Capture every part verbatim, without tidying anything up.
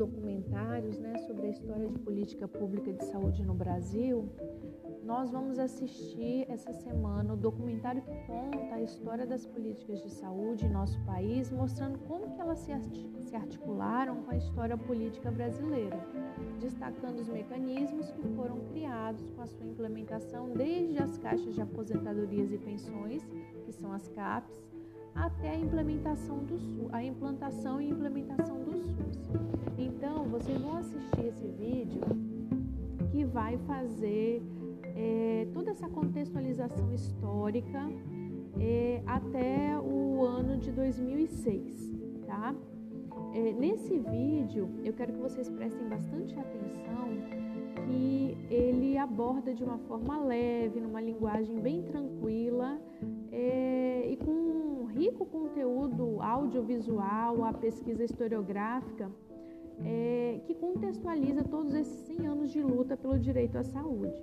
documentários, né, sobre a história de política pública de saúde no Brasil, nós vamos assistir essa semana o documentário que conta a história das políticas de saúde em nosso país, mostrando como que elas se articularam com a história política brasileira, destacando os mecanismos que foram criados com a sua implementação desde as caixas de aposentadorias e pensões, que são as C A Ps, até a implementação do SUS, a implantação e implementação do SUS. Então, vocês vão assistir esse vídeo que vai fazer é, toda essa contextualização histórica é, até o ano de dois mil e seis, tá? É, nesse vídeo, eu quero que vocês prestem bastante atenção que ele aborda de uma forma leve, numa linguagem bem tranquila é, e com um rico conteúdo audiovisual, a pesquisa historiográfica é, que contextualiza todos esses cem anos de luta pelo direito à saúde,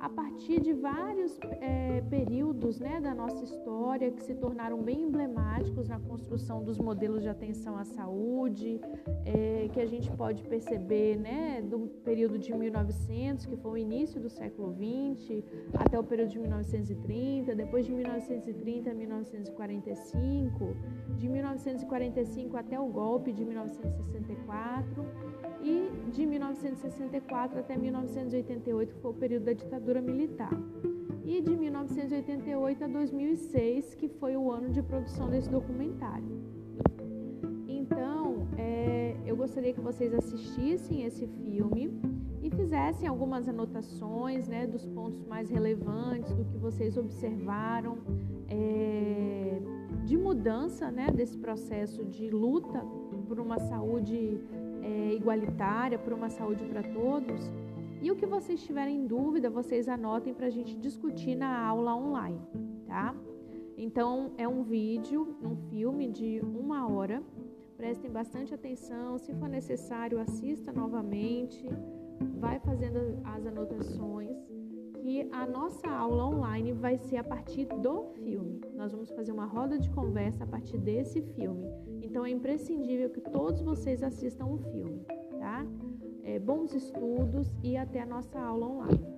a partir de vários é, períodos, né, da nossa história que se tornaram bem emblemáticos na construção dos modelos de atenção à saúde, é, que a gente pode perceber, né, do período de mil e novecentos, que foi o início do século vinte, até o período de mil novecentos e trinta, depois de mil novecentos e trinta a mil novecentos e quarenta e cinco, de mil novecentos e quarenta e cinco até o golpe de mil novecentos e sessenta e quatro, e de mil novecentos e sessenta e quatro até mil novecentos e oitenta e oito, que foi o período da ditadura militar. E de mil novecentos e oitenta e oito a dois mil e seis, que foi o ano de produção desse documentário. Então, é, eu gostaria que vocês assistissem esse filme e fizessem algumas anotações, né, dos pontos mais relevantes, do que vocês observaram, é, de mudança, né, desse processo de luta por uma saúde É, igualitária, por uma saúde para todos. E o que vocês tiverem em dúvida, vocês anotem para a gente discutir na aula online, tá? Então, é um vídeo, um filme de uma hora. Prestem bastante atenção. Se for necessário, assista novamente. Vai fazendo as anotações. E a nossa aula online vai ser a partir do filme. Nós vamos fazer uma roda de conversa a partir desse filme. Então, é imprescindível que todos vocês assistam o filme, tá? É, bons estudos e até a nossa aula online.